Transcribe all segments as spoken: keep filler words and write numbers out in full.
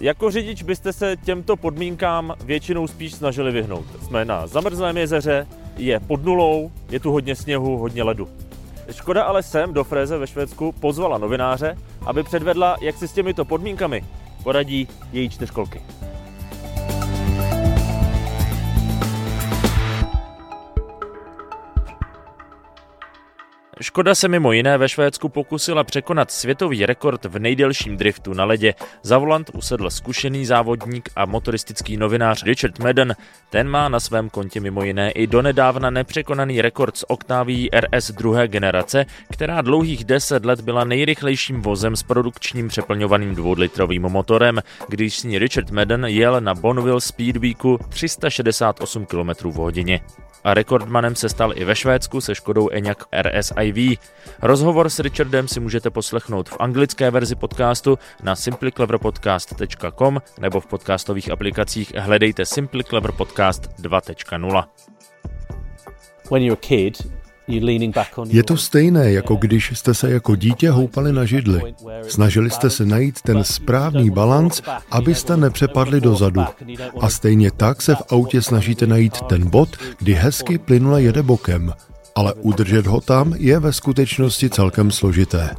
Jako řidič byste se těmto podmínkám většinou spíš snažili vyhnout. Jsme na zamrzlém jezeře, je pod nulou, je tu hodně sněhu, hodně ledu. Škoda ale sem do Fréze ve Švédsku pozvala novináře, aby předvedla, jak si s těmito podmínkami poradí její čtyřkolky. Škoda se mimo jiné ve Švédsku pokusila překonat světový rekord v nejdelším driftu na ledě. Za volant usedl zkušený závodník a motoristický novinář Richard Madden. Ten má na svém kontě mimo jiné i donedávna nepřekonaný rekord s Octavií R S druhé generace, která dlouhých deset let byla nejrychlejším vozem s produkčním přeplňovaným dvoulitrovým motorem, když s ní Richard Madden jel na Bonneville Speedweeku tři sta šedesát osm kilometrů v hodině. A rekordmanem se stal i ve Švédsku se Škodou Enyaq R S I V. Rozhovor s Richardem si můžete poslechnout v anglické verzi podcastu na simply clever podcast tečka com nebo v podcastových aplikacích hledejte Simply Clever Podcast dva tečka nula. Je to stejné, jako když jste se jako dítě houpali na židli. Snažili jste se najít ten správný balanc, abyste nepřepadli dozadu. A stejně tak se v autě snažíte najít ten bod, kdy hezky plynule jede bokem. Ale udržet ho tam je ve skutečnosti celkem složité.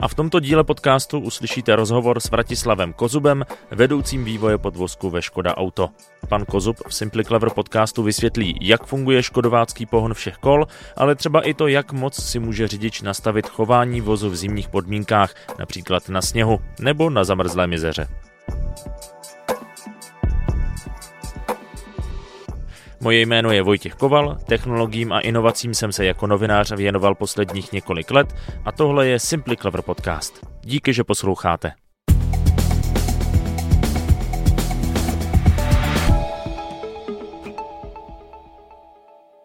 A v tomto díle podcastu uslyšíte rozhovor s Vratislavem Kozubem, vedoucím vývoje podvozku ve Škoda Auto. Pan Kozub v Simply Clever podcastu vysvětlí, jak funguje škodovácký pohon všech kol, ale třeba i to, jak moc si může řidič nastavit chování vozu v zimních podmínkách, například na sněhu nebo na zamrzlém jezeře. Moje jméno je Vojtěch Koval, technologiím a inovacím jsem se jako novinář věnoval posledních několik let a tohle je Simply Clever Podcast. Díky, že posloucháte.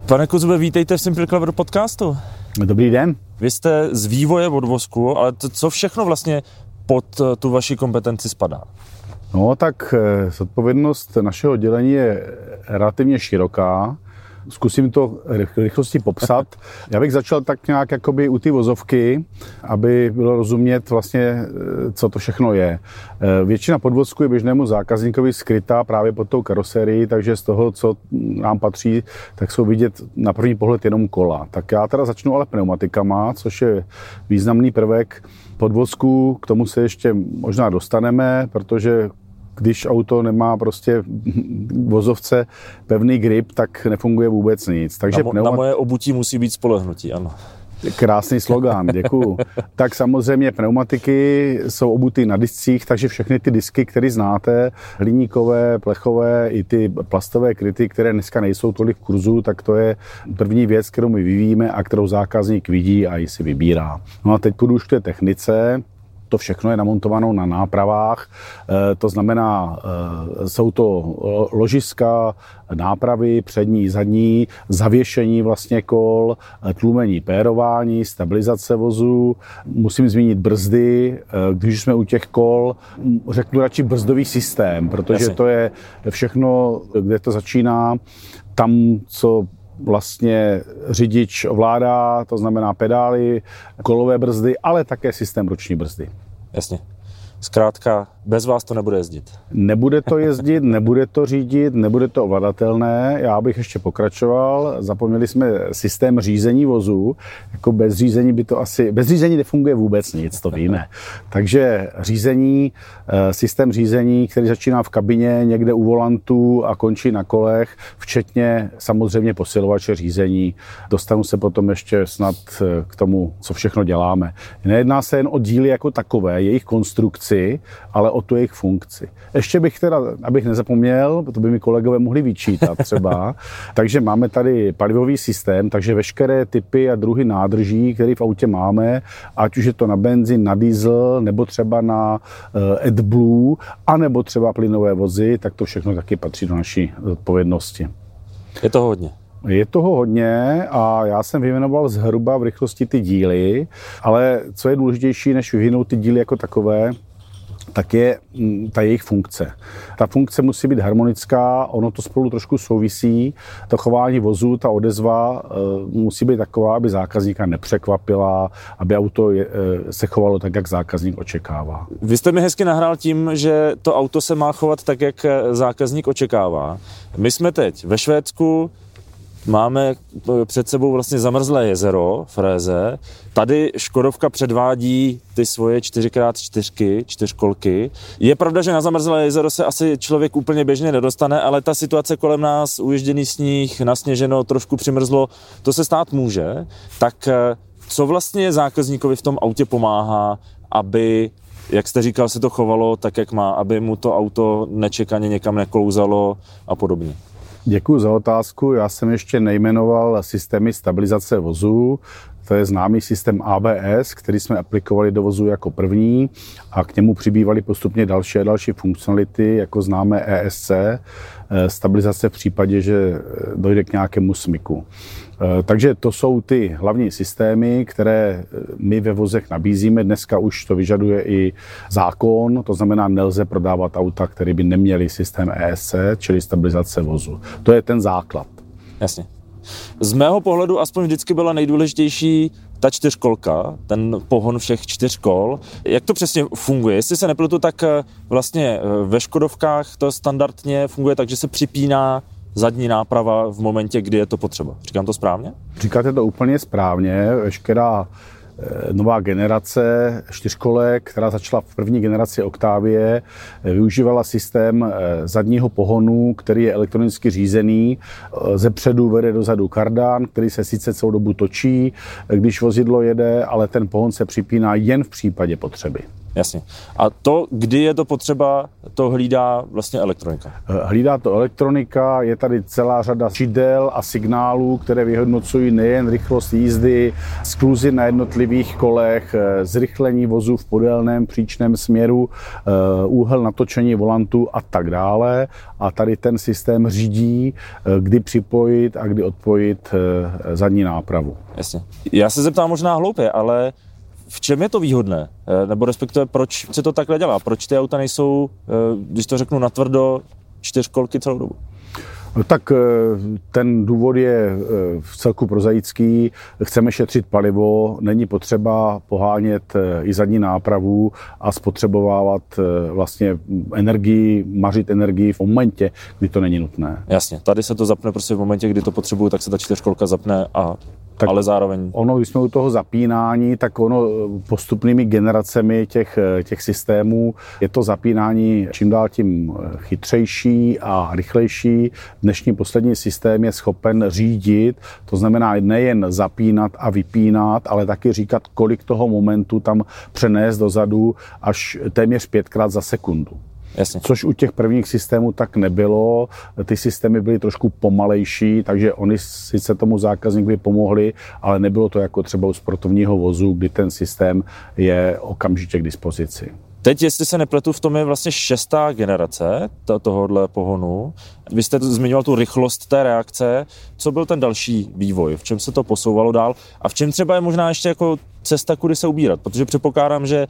Pane Kozube, vítejte v Simply Clever Podcastu. Dobrý den. Vy jste z vývoje podvozku, ale to, co všechno vlastně pod tu vaši kompetenci spadá? No tak zodpovědnost našeho dělení je relativně široká. Zkusím to rychlosti popsat. Já bych začal tak nějak jakoby u té vozovky, aby bylo rozumět vlastně, co to všechno je. Většina podvozku je běžnému zákazníkovi skrytá právě pod tou karoserii, takže z toho, co nám patří, tak jsou vidět na první pohled jenom kola. Tak já teda začnu ale pneumatikama, což je významný prvek podvozku, k tomu se ještě možná dostaneme, protože když auto nemá prostě vozovce pevný grip, tak nefunguje vůbec nic. Takže na, mo- pneumat... na moje obutí musí být spolehnutí, ano. Krásný slogan, děkuju. Tak samozřejmě pneumatiky jsou obuty na discích, takže všechny ty disky, které znáte, hliníkové, plechové, i ty plastové kryty, které dneska nejsou tolik v kurzu, tak to je první věc, kterou my vyvíjíme a kterou zákazník vidí a ji si vybírá. No a teď půjdu už k té technice. To všechno je namontováno na nápravách, to znamená, jsou to ložiska, nápravy, přední, zadní, zavěšení vlastně kol, tlumení, pérování, stabilizace vozu, musím zmínit brzdy, když jsme u těch kol, řeknu radši brzdový systém, protože Jasně. To je všechno, kde to začíná, tam, co vlastně řidič ovládá, to znamená pedály, kolové brzdy, ale také systém ruční brzdy. Jasně. Zkrátka, bez vás to nebude jezdit. Nebude to jezdit, nebude to řídit, nebude to ovladatelné. Já bych ještě pokračoval. Zapomněli jsme systém řízení vozu. Jako bez řízení by to asi... Bez řízení nefunguje vůbec nic, to víme. Takže řízení, systém řízení, který začíná v kabině, někde u volantu a končí na kolech, včetně samozřejmě posilovače řízení. Dostanu se potom ještě snad k tomu, co všechno děláme. Nejedná se jen o díly jako takové, jejich konstrukce, ale o tu jejich funkci. Ještě bych teda, abych nezapomněl, to by mi kolegové mohli vyčítat třeba, takže máme tady palivový systém, takže veškeré typy a druhy nádrží, které v autě máme, ať už je to na benzín, na diesel, nebo třeba na AdBlue, anebo třeba plynové vozy, tak to všechno taky patří do naší odpovědnosti. Je toho hodně. Je toho hodně a já jsem vyjmenoval zhruba v rychlosti ty díly, ale co je důležitější, než vyvinout ty díly jako takové, tak je ta jejich funkce. Ta funkce musí být harmonická, ono to spolu trošku souvisí, to chování vozu, ta odezva musí být taková, aby zákazníka nepřekvapila, aby auto se chovalo tak, jak zákazník očekává. Vy jste mi hezky nahrál tím, že to auto se má chovat tak, jak zákazník očekává. My jsme teď ve Švédsku, máme před sebou vlastně zamrzlé jezero, Fréze. Tady Škodovka předvádí ty svoje čtyři krát čtyři, čtyřkolky. Je pravda, že na zamrzlé jezero se asi člověk úplně běžně nedostane, ale ta situace kolem nás, uježděný sníh, nasněženo, trošku přimrzlo, to se stát může. Tak co vlastně zákazníkovi v tom autě pomáhá, aby, jak jste říkal, se to chovalo tak, jak má, aby mu to auto nečekaně někam neklouzalo a podobně? Děkuji za otázku. Já jsem ještě nejmenoval systémy stabilizace vozu. To je známý systém A B S, který jsme aplikovali do vozu jako první a k němu přibývaly postupně další a další funkcionality, jako známe E S C, stabilizace v případě, že dojde k nějakému smyku. Takže to jsou ty hlavní systémy, které my ve vozech nabízíme. Dneska už to vyžaduje i zákon, to znamená, nelze prodávat auta, které by neměly systém E S C, čili stabilizace vozu. To je ten základ. Jasně. Z mého pohledu aspoň vždycky byla nejdůležitější ta čtyřkolka, ten pohon všech čtyř kol. Jak to přesně funguje? Jestli se nepletu, tak vlastně ve Škodovkách to standardně funguje tak, že se připíná zadní náprava v momentě, kdy je to potřeba. Říkám to správně? Říkáte to úplně správně. Veškerá nová generace čtyřkolek, která začala v první generaci Octavie, využívala systém zadního pohonu, který je elektronicky řízený. Ze předu vede dozadu kardán, který se sice celou dobu točí, když vozidlo jede, ale ten pohon se připíná jen v případě potřeby. Jasně. A to, kdy je to potřeba, to hlídá vlastně elektronika? Hlídá to elektronika, je tady celá řada čidel a signálů, které vyhodnocují nejen rychlost jízdy, skluzy na jednotlivých kolech, zrychlení vozu v podélném příčném směru, úhel natočení volantu a tak dále. A tady ten systém řídí, kdy připojit a kdy odpojit zadní nápravu. Jasně. Já se zeptám možná hloupě, ale v čem je to výhodné? Nebo respektive, proč se to takhle dělá? Proč ty auta nejsou, když to řeknu natvrdo, čtyřkolky celou dobu? No tak ten důvod je vcelku prozaický. Chceme šetřit palivo, není potřeba pohánět i zadní nápravu a spotřebovávat vlastně energii, mařit energii v momentě, kdy to není nutné. Jasně, tady se to zapne prostě v momentě, kdy to potřebuju, tak se ta čtyřkolka zapne a... Tak ale zároveň... Ono, když jsme u toho zapínání, tak ono postupnými generacemi těch, těch systémů je to zapínání čím dál tím chytřejší a rychlejší. Dnešní poslední systém je schopen řídit, to znamená nejen zapínat a vypínat, ale taky říkat, kolik toho momentu tam přenést dozadu až téměř pětkrát za sekundu. Jasně. Což u těch prvních systémů tak nebylo, ty systémy byly trošku pomalejší, takže oni sice tomu zákazníkovi pomohli, ale nebylo to jako třeba u sportovního vozu, kdy ten systém je okamžitě k dispozici. Teď, jestli se nepletu, v tom je vlastně šestá generace tohohle pohonu. Vy jste zmiňoval tu rychlost té reakce. Co byl ten další vývoj? V čem se to posouvalo dál? A v čem třeba je možná ještě jako cesta, kudy se ubírat? Protože předpokládám, že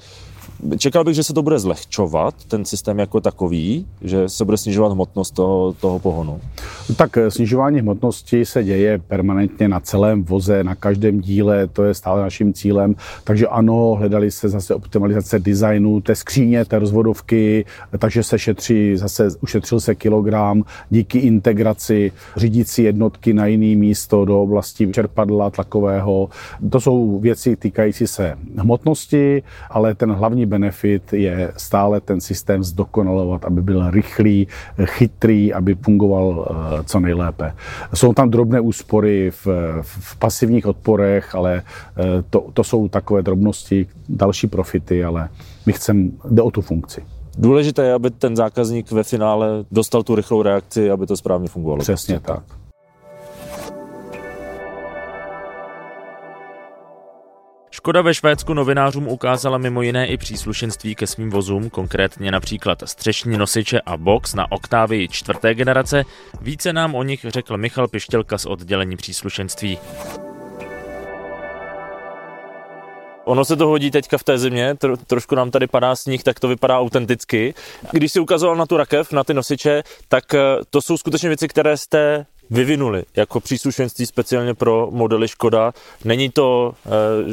čekal bych, že se to bude zlehčovat, ten systém jako takový, že se bude snižovat hmotnost toho, toho pohonu. Tak snižování hmotnosti se děje permanentně na celém voze, na každém díle, to je stále naším cílem. Takže ano, hledali se zase optimalizace designu té skříně, té rozvodovky, takže se šetří, zase ušetřil se kilogram díky integraci řídící jednotky na jiné místo do oblasti čerpadla tlakového. To jsou věci týkající se hmotnosti, ale ten hlavní benefit je stále ten systém zdokonalovat, aby byl rychlý, chytrý, aby fungoval co nejlépe. Jsou tam drobné úspory v, v pasivních odporech, ale to, to jsou takové drobnosti, další profity, ale my chceme, jde o tu funkci. Důležité je, aby ten zákazník ve finále dostal tu rychlou reakci, aby to správně fungovalo. Přesně tak. tak. Škoda ve Švédsku novinářům ukázala mimo jiné i příslušenství ke svým vozům, konkrétně například střešní nosiče a box na Octavii čtvrté generace. Více nám o nich řekl Michal Pištělka z oddělení příslušenství. Ono se to hodí teďka v té zimě, tro, trošku nám tady padá sníh, tak to vypadá autenticky. Když si ukazoval na tu rakev, na ty nosiče, tak to jsou skutečně věci, které jste vyvinuli jako příslušenství speciálně pro modely Škoda. Není to e,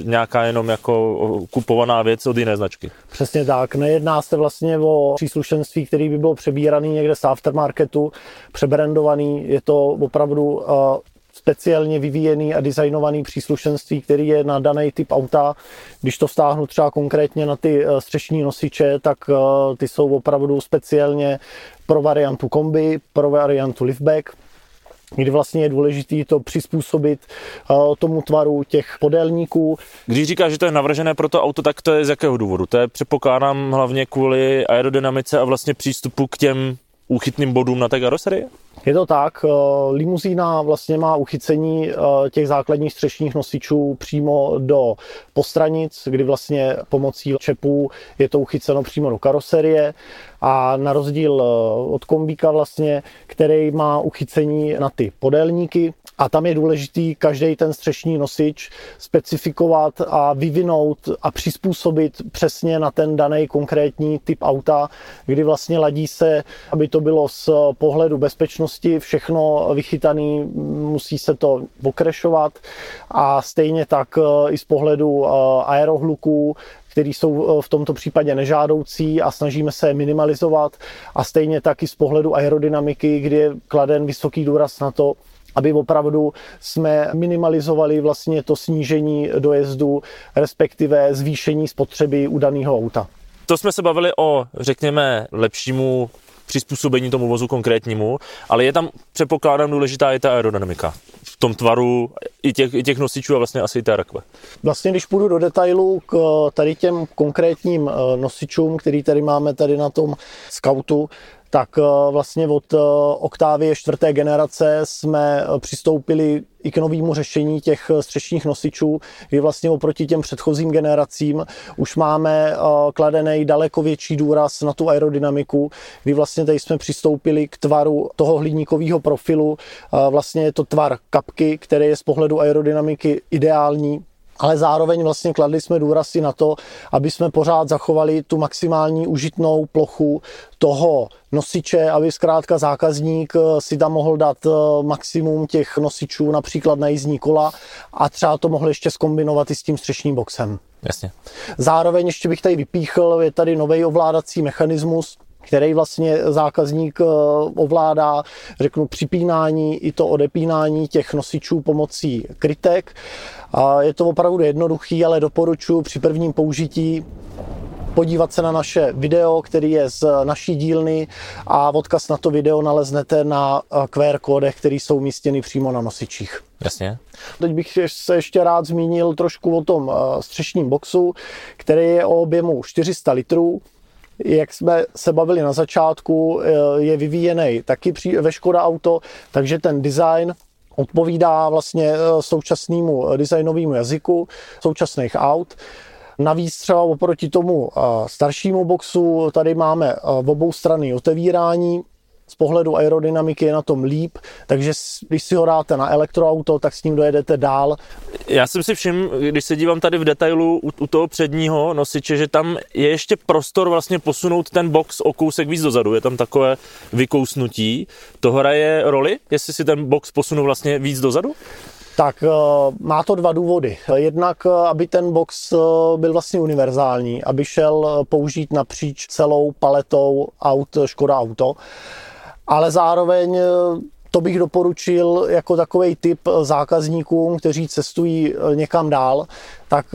nějaká jenom jako kupovaná věc od jiné značky. Přesně tak. Nejedná se vlastně o příslušenství, který by byl přebíraný někde z aftermarketu, přebrandovaný. Je to opravdu e, speciálně vyvíjený a designovaný příslušenství, který je na daný typ auta. Když to stáhnu třeba konkrétně na ty střešní nosiče, tak e, ty jsou opravdu speciálně pro variantu kombi, pro variantu liftback, kdy vlastně je důležité to přizpůsobit tomu tvaru těch podélníků. Když říkáš, že to je navržené pro to auto, tak to je z jakého důvodu? To je, předpokládám, hlavně kvůli aerodynamice a vlastně přístupu k těm úchytným bodům na té karoserii? Je to tak. Limuzína vlastně má uchycení těch základních střešních nosičů přímo do postranic, kdy vlastně pomocí čepů je to uchyceno přímo do karoserie. A na rozdíl od kombíka vlastně, který má uchycení na ty podélníky. A tam je důležitý každý ten střešní nosič specifikovat a vyvinout a přizpůsobit přesně na ten daný konkrétní typ auta, kdy vlastně ladí se, aby to bylo z pohledu bezpečnosti všechno vychytané, musí se to okrešovat a stejně tak i z pohledu aerohluků, který jsou v tomto případě nežádoucí a snažíme se minimalizovat a stejně tak i z pohledu aerodynamiky, kdy je kladen vysoký důraz na to, aby opravdu jsme minimalizovali vlastně to snížení dojezdu, respektive zvýšení spotřeby u daného auta. To jsme se bavili o, řekněme, lepšímu přizpůsobení tomu vozu konkrétnímu, ale je tam, předpokládám, důležitá i ta aerodynamika v tom tvaru i těch, i těch nosičů a vlastně asi i té rakve. Vlastně když půjdu do detailu k tady těm konkrétním nosičům, který tady máme tady na tom Scoutu, tak vlastně od Octavie čtvrté generace jsme přistoupili i k novému řešení těch střešních nosičů, kdy vlastně oproti těm předchozím generacím už máme kladený daleko větší důraz na tu aerodynamiku, kdy vlastně tady jsme přistoupili k tvaru toho hliníkového profilu. Vlastně je to tvar kapky, který je z pohledu aerodynamiky ideální, ale zároveň vlastně kladli jsme důraz i na to, aby jsme pořád zachovali tu maximální užitnou plochu toho nosiče, aby zkrátka zákazník si tam mohl dát maximum těch nosičů například na jízdní kola a třeba to mohl ještě zkombinovat i s tím střešním boxem. Jasně. Zároveň ještě bych tady vypíchl, je tady nový ovládací mechanismus, který vlastně zákazník ovládá, řeknu, připínání i to odepínání těch nosičů pomocí krytek. Je to opravdu jednoduchý, ale doporučuji při prvním použití podívat se na naše video, který je z naší dílny a odkaz na to video naleznete na Q R kódech, které jsou umístěny přímo na nosičích. Jasně. Teď bych se ještě rád zmínil trošku o tom střešním boxu, který je o objemu čtyři sta litrů. Jak jsme se bavili na začátku, je vyvíjený taky ve Škoda Auto, takže ten design odpovídá vlastně současnému designovému jazyku současných aut. Navíc třeba oproti tomu staršímu boxu, tady máme v obou strany otevírání. Z pohledu aerodynamiky je na tom líp, takže když si ho dáte na elektroauto, tak s ním dojedete dál. Já jsem si všiml, když se dívám tady v detailu u, u toho předního nosiče, že tam je ještě prostor vlastně posunout ten box o kousek víc dozadu. Je tam takové vykousnutí. To hraje roli, jestli si ten box posunu vlastně víc dozadu? Tak má to dva důvody. Jednak, aby ten box byl vlastně univerzální, aby šel použít napříč celou paletou aut Škoda Auto, ale zároveň to bych doporučil jako takovej tip zákazníkům, kteří cestují někam dál, tak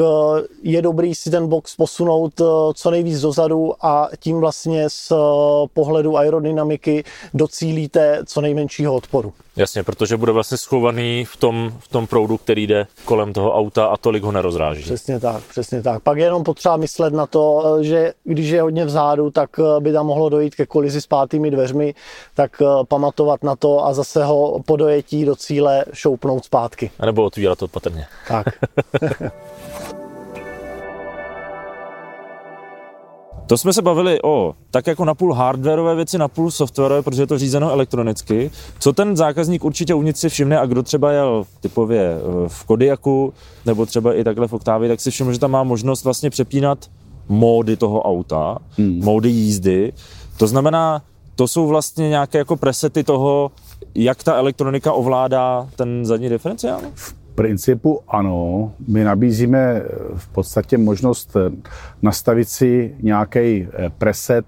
je dobrý si ten box posunout co nejvíc dozadu a tím vlastně z pohledu aerodynamiky docílíte co nejmenšího odporu. Jasně, protože bude vlastně schovaný v tom, v tom proudu, který jde kolem toho auta a tolik ho nerozráží. Přesně tak, přesně tak. Pak je jenom potřeba myslet na to, že když je hodně vzadu, tak by tam mohlo dojít ke kolizi s pátými dveřmi, tak pamatovat na to a zase ho po dojetí do cíle šoupnout zpátky. A nebo otvírat to opatrně. Tak. To jsme se bavili o tak jako napůl hardwareové věci, napůl softwarové, protože je to řízeno elektronicky. Co ten zákazník určitě uvnitř si všimne a kdo třeba jel typově v Kodiaku nebo třeba i takhle v Octavii, tak si všiml, že tam má možnost vlastně přepínat módy toho auta, hmm. módy jízdy. To znamená, to jsou vlastně nějaké jako presety toho, jak ta elektronika ovládá ten zadní diferenciál? V principu ano. My nabízíme v podstatě možnost nastavit si nějaký preset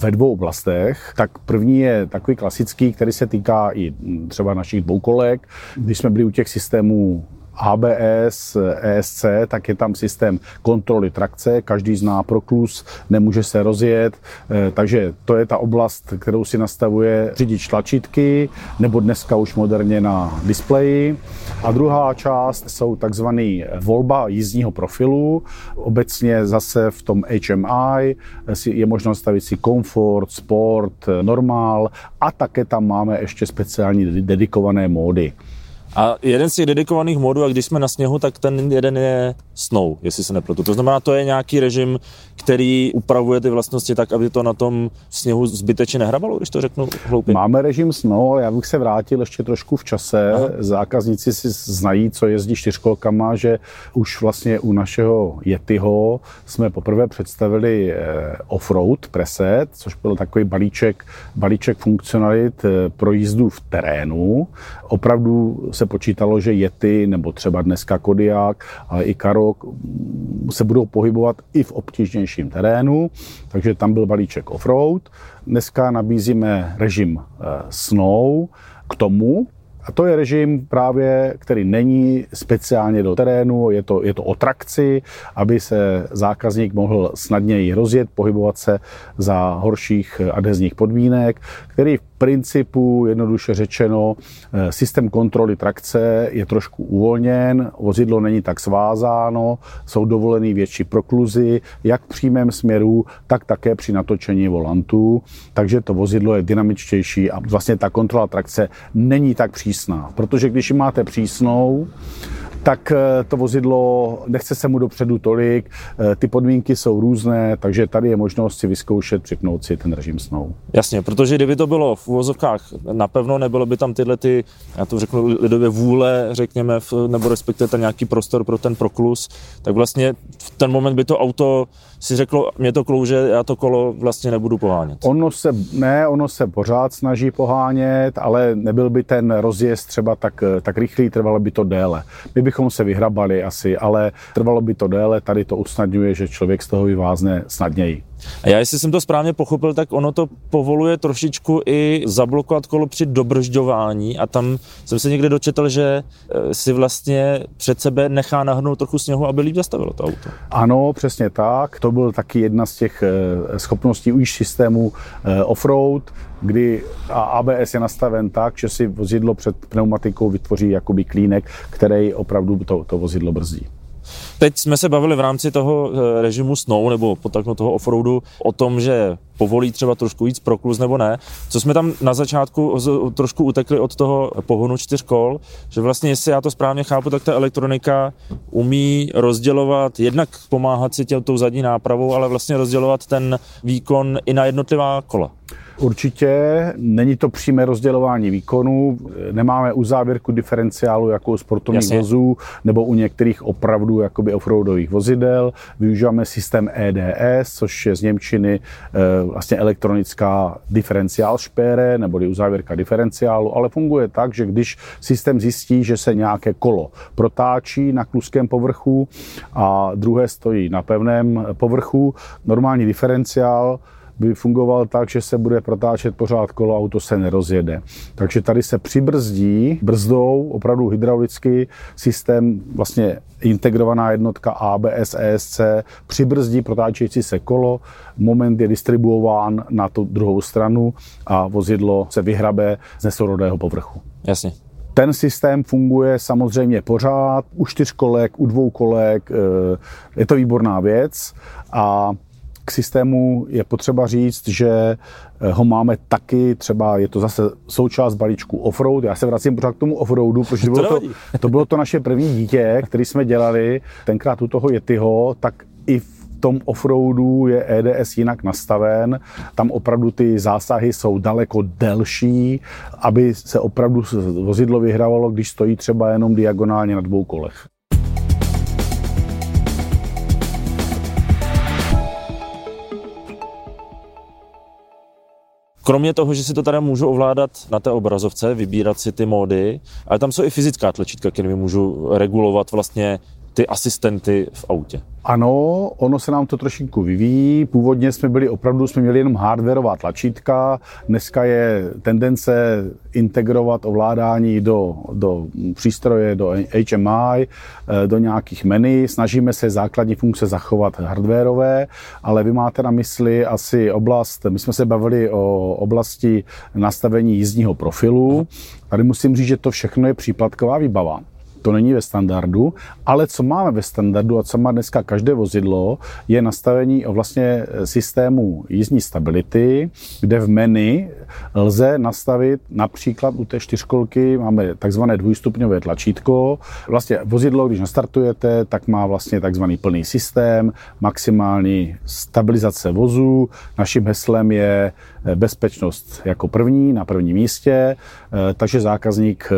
ve dvou oblastech. Tak první je takový klasický, který se týká i třeba našich dvoukolek. Když jsme byli u těch systémů A B S, E S C, tak je tam systém kontroly trakce, každý zná prokluz, nemůže se rozjet, takže to je ta oblast, kterou si nastavuje řidič tlačítky, nebo dneska už moderně na displeji. A druhá část jsou takzvaný volba jízdního profilu, obecně zase v tom H M I je možno nastavit si komfort, sport, normál a také tam máme ještě speciální dedikované módy. A jeden z těch dedikovaných módů, a když jsme na sněhu, tak ten jeden je snow, jestli se nepletu. To znamená, to je nějaký režim, který upravuje ty vlastnosti tak, aby to na tom sněhu zbytečně nehrabalo, když to řeknu hloupě. Máme režim snow, ale já bych se vrátil ještě trošku v čase. Aha. Zákazníci si znají, co jezdí čtyřkolkama, že už vlastně u našeho Yetiho jsme poprvé představili offroad preset, což byl takový balíček, balíček funkcionalit pro jízdu v terénu. Opravdu se počítalo, že Yeti nebo třeba dneska Kodiak, ale i Karok se budou pohybovat i v obtížnějším terénu, takže tam byl balíček offroad. Dneska nabízíme režim snow k tomu, a to je režim právě, který není speciálně do terénu, je to, je to o trakci, aby se zákazník mohl snadněji rozjet, pohybovat se za horších adhezních podmínek, který v principu, jednoduše řečeno, systém kontroly trakce je trošku uvolněn, vozidlo není tak svázáno, jsou dovolené větší prokluzy, jak v přímém směru, tak také při natočení volantu, takže to vozidlo je dynamičtější a vlastně ta kontrola trakce není tak přísná, protože když ji máte přísnou, tak to vozidlo nechce se mu dopředu tolik, ty podmínky jsou různé, takže tady je možnost si vyzkoušet, připnout si ten režim snou. Jasně, protože kdyby to bylo v uvozovkách napevno, nebylo by tam tyhle ty, já to řeknu lidově vůle, řekněme, nebo respektive ten nějaký prostor pro ten prokluz, tak vlastně v ten moment by to auto si řeklo, mě to klouže, já to kolo vlastně nebudu pohánět. Ono se, ne, ono se pořád snaží pohánět, ale nebyl by ten rozjezd třeba tak, tak rychlý, trvalo by to déle. My bychom se vyhrabali asi, ale trvalo by to déle, tady to usnadňuje, že člověk z toho vyvázne snadněji. A já, jestli jsem to správně pochopil, tak ono to povoluje trošičku i zablokovat kolo při dobržďování a tam jsem se někde dočetl, že si vlastně před sebe nechá nahrnout trochu sněhu, aby líp zastavilo to auto. Ano, přesně tak. To byl taky jedna z těch schopností už systému offroad, kdy A B S je nastaven tak, že si vozidlo před pneumatikou vytvoří jakoby klínek, který opravdu to, to vozidlo brzdí. Teď jsme se bavili v rámci toho režimu snow, nebo potakno toho offroadu, o tom, že povolí třeba trošku víc prokluz nebo ne. Co jsme tam na začátku trošku utekli od toho pohonu čtyřkol, že vlastně, jestli já to správně chápu, tak ta elektronika umí rozdělovat, jednak pomáhat si těm, tou zadní nápravou, ale vlastně rozdělovat ten výkon i na jednotlivá kola. Určitě, není to přímé rozdělování výkonu, nemáme uzávěrku diferenciálu jako u sportovních Jasně. vozů nebo u některých opravdu jakoby offroadových vozidel. Využíváme systém E D S, což je z němčiny e, vlastně elektronická diferenciálšpére neboli uzávěrka diferenciálu, ale funguje tak, že když systém zjistí, že se nějaké kolo protáčí na kluzkém povrchu a druhé stojí na pevném povrchu, normální diferenciál by fungoval tak, že se bude protáčet pořád kolo, auto se nerozjede. Takže tady se přibrzdí brzdou, opravdu hydraulicky, systém, vlastně integrovaná jednotka A B S, E S C, přibrzdí protáčející se kolo, moment je distribuován na tu druhou stranu a vozidlo se vyhrabe z nesourodého povrchu. Jasně. Ten systém funguje samozřejmě pořád, u čtyřkolek, u dvoukolek, je to výborná věc a k systému je potřeba říct, že ho máme taky, třeba je to zase součást balíčku offroad. Já se vracím pořád k tomu offroadu, protože to bylo to, to bylo to naše první dítě, který jsme dělali tenkrát u toho Yetiho, tak i v tom offroadu je E D S jinak nastaven, tam opravdu ty zásahy jsou daleko delší, aby se opravdu vozidlo vyhrávalo, když stojí třeba jenom diagonálně na dvou kolech. Kromě toho, že si to teda můžu ovládat na té obrazovce, vybírat si ty módy, ale tam jsou i fyzická tlačítka, kterými můžu regulovat vlastně ty asistenty v autě. Ano, ono se nám to trošinku vyvíjí. Původně jsme byli opravdu, jsme měli jenom hardwareová tlačítka. Dneska je tendence integrovat ovládání do, do přístroje, do H M I, do nějakých menu. Snažíme se základní funkce zachovat hardwareové, ale vy máte na mysli asi oblast, my jsme se bavili o oblasti nastavení jízdního profilu. Tady musím říct, že to všechno je případková výbava. To není ve standardu, ale co máme ve standardu a co má dneska každé vozidlo, je nastavení vlastně systému jízdní stability, kde v menu lze nastavit například u té čtyřkolky, máme takzvané dvojstupňové tlačítko. Vlastně vozidlo, když nastartujete, tak má vlastně takzvaný plný systém, maximální stabilizace vozu. Naším heslem je bezpečnost jako první, na prvním místě, takže zákazník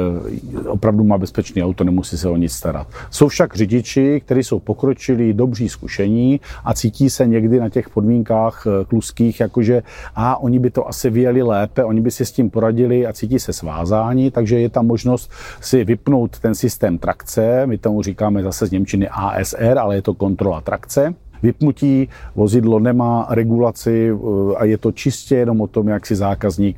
opravdu má bezpečný auto, nemusí se o nic starat. Jsou však řidiči, kteří jsou pokročilí, dobří zkušení a cítí se někdy na těch podmínkách kluských, jakože a oni by to asi vyjeli lépe, oni by si s tím poradili a cítí se svázáni, takže je tam možnost si vypnout ten systém trakce, my tomu říkáme zase z němčiny A S R, ale je to kontrola trakce. Vypnutí vozidlo nemá regulaci a je to čistě jenom o tom, jak si zákazník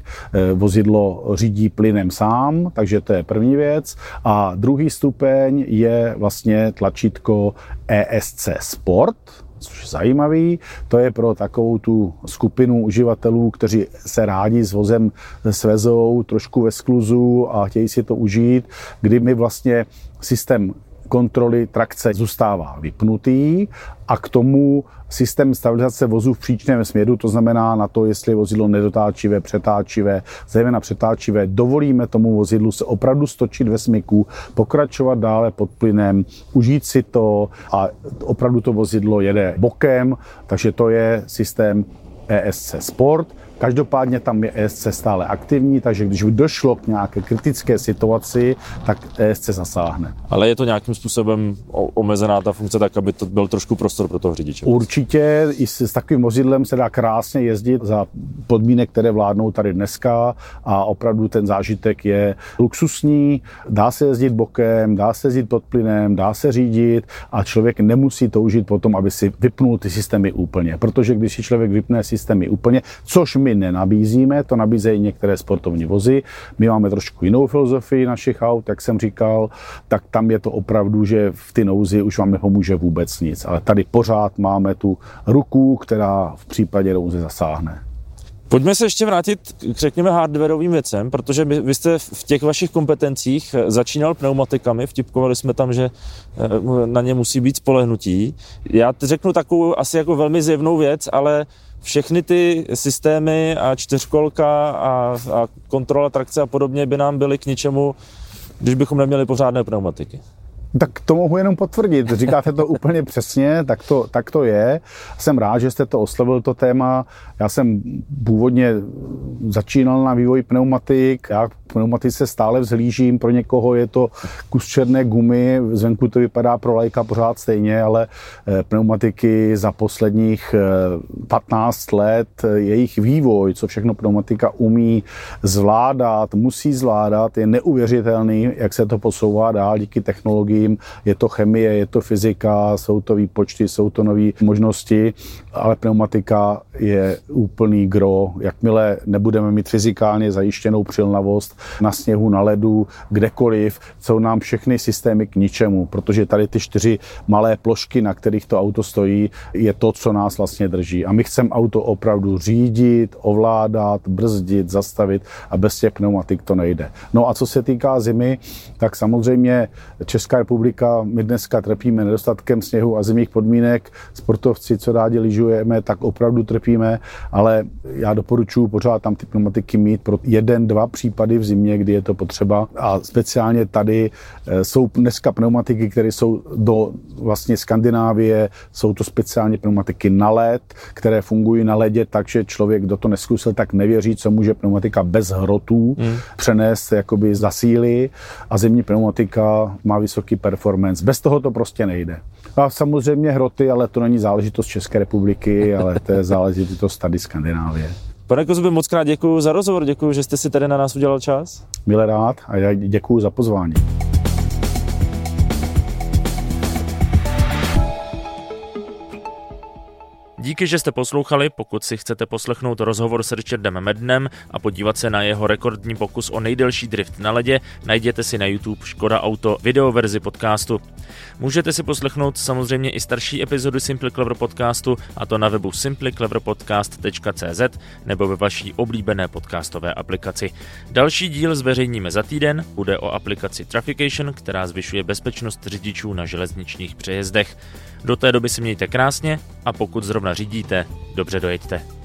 vozidlo řídí plynem sám, takže to je první věc. A druhý stupeň je vlastně tlačítko E S C Sport, což je zajímavý. To je pro takovou tu skupinu uživatelů, kteří se rádi s vozem svezou, trošku ve skluzu a chtějí si to užít, kdy mi vlastně systém kontroly trakce zůstává vypnutý a k tomu systém stabilizace vozu v příčném směru, to znamená na to, jestli je vozidlo nedotáčivé, přetáčivé, zejména přetáčivé, dovolíme tomu vozidlu se opravdu stočit ve smyku, pokračovat dále pod plynem, užít si to a opravdu to vozidlo jede bokem, takže to je systém E S C Sport. Každopádně tam je E S C stále aktivní, takže když došlo k nějaké kritické situaci, tak E S C zasáhne. Ale je to nějakým způsobem omezená ta funkce tak, aby to byl trošku prostor pro toho řidiče? Určitě, i s, s takovým vozidlem se dá krásně jezdit za podmínek, které vládnou tady dneska a opravdu ten zážitek je luxusní, dá se jezdit bokem, dá se jezdit pod plynem, dá se řídit a člověk nemusí toužit potom, aby si vypnul ty systémy úplně, protože když si člověk vypne systémy úplně, což my nenabízíme, to nabízejí některé sportovní vozy. My máme trošku jinou filozofii našich aut, jak jsem říkal, tak tam je to opravdu, že v ty nouzi už vám nepomůže vůbec nic, ale tady pořád máme tu ruku, která v případě nouze zasáhne. Pojďme se ještě vrátit k, řekněme, hardwareovým věcem, protože vy, vy jste v těch vašich kompetencích začínal pneumatikami, vtipkovali jsme tam, že na ně musí být spolehnutí. Já řeknu takovou asi jako velmi zjevnou věc, ale všechny ty systémy a čtyřkolka a, a kontrola trakce a podobně by nám byly k ničemu, když bychom neměli pořádné pneumatiky. Tak to mohu jenom potvrdit, říkáte to úplně přesně, tak to, tak to je. Jsem rád, že jste to oslovil, to téma. Já jsem původně začínal na vývoji pneumatik, já k pneumatice stále vzhlížím, pro někoho je to kus černé gumy, zvenku to vypadá pro laika pořád stejně, ale pneumatiky za posledních patnáct let, jejich vývoj, co všechno pneumatika umí zvládat, musí zvládat, je neuvěřitelný, jak se to posouvá dál díky technologii. Je to chemie, je to fyzika, jsou to výpočty, jsou to nové možnosti, ale pneumatika je úplný gro. Jakmile nebudeme mít fyzikálně zajištěnou přilnavost na sněhu, na ledu, kdekoliv, jsou nám všechny systémy k ničemu, protože tady ty čtyři malé plošky, na kterých to auto stojí, je to, co nás vlastně drží. A my chceme auto opravdu řídit, ovládat, brzdit, zastavit a bez těch pneumatik to nejde. No a co se týká zimy, tak samozřejmě Česká republika republika, my dneska trpíme nedostatkem sněhu a zimních podmínek. Sportovci, co rádi lyžujeme, tak opravdu trpíme, ale já doporučuji pořád tam ty pneumatiky mít pro jeden, dva případy v zimě, kdy je to potřeba. A speciálně tady jsou dneska pneumatiky, které jsou do vlastně Skandinávie, jsou to speciálně pneumatiky na led, které fungují na ledě, takže člověk, kdo to neskusil, tak nevěří, co může pneumatika bez hrotů hmm. přenést jakoby za síly, a zimní pneumatika má vysoký performance. Bez toho to prostě nejde. A samozřejmě hroty, ale to není záležitost České republiky, ale to je záležitost tady Skandinávie. Pane Kozube, moc krát děkuju za rozhovor, děkuju, že jste si tady na nás udělal čas. Mile rád a já děkuju za pozvání. Díky, že jste poslouchali. Pokud si chcete poslechnout rozhovor s Richardem Maddenem a podívat se na jeho rekordní pokus o nejdelší drift na ledě, najděte si na YouTube Škoda Auto videoverzi podcastu. Můžete si poslechnout samozřejmě i starší epizody Simply Clever podcastu, a to na webu simply clever podcast tečka cé zet nebo ve vaší oblíbené podcastové aplikaci. Další díl zveřejníme za týden, bude o aplikaci Traffication, která zvyšuje bezpečnost řidičů na železničních přejezdech. Do té doby si mějte krásně, a pokud zrovna řídíte, dobře dojeďte.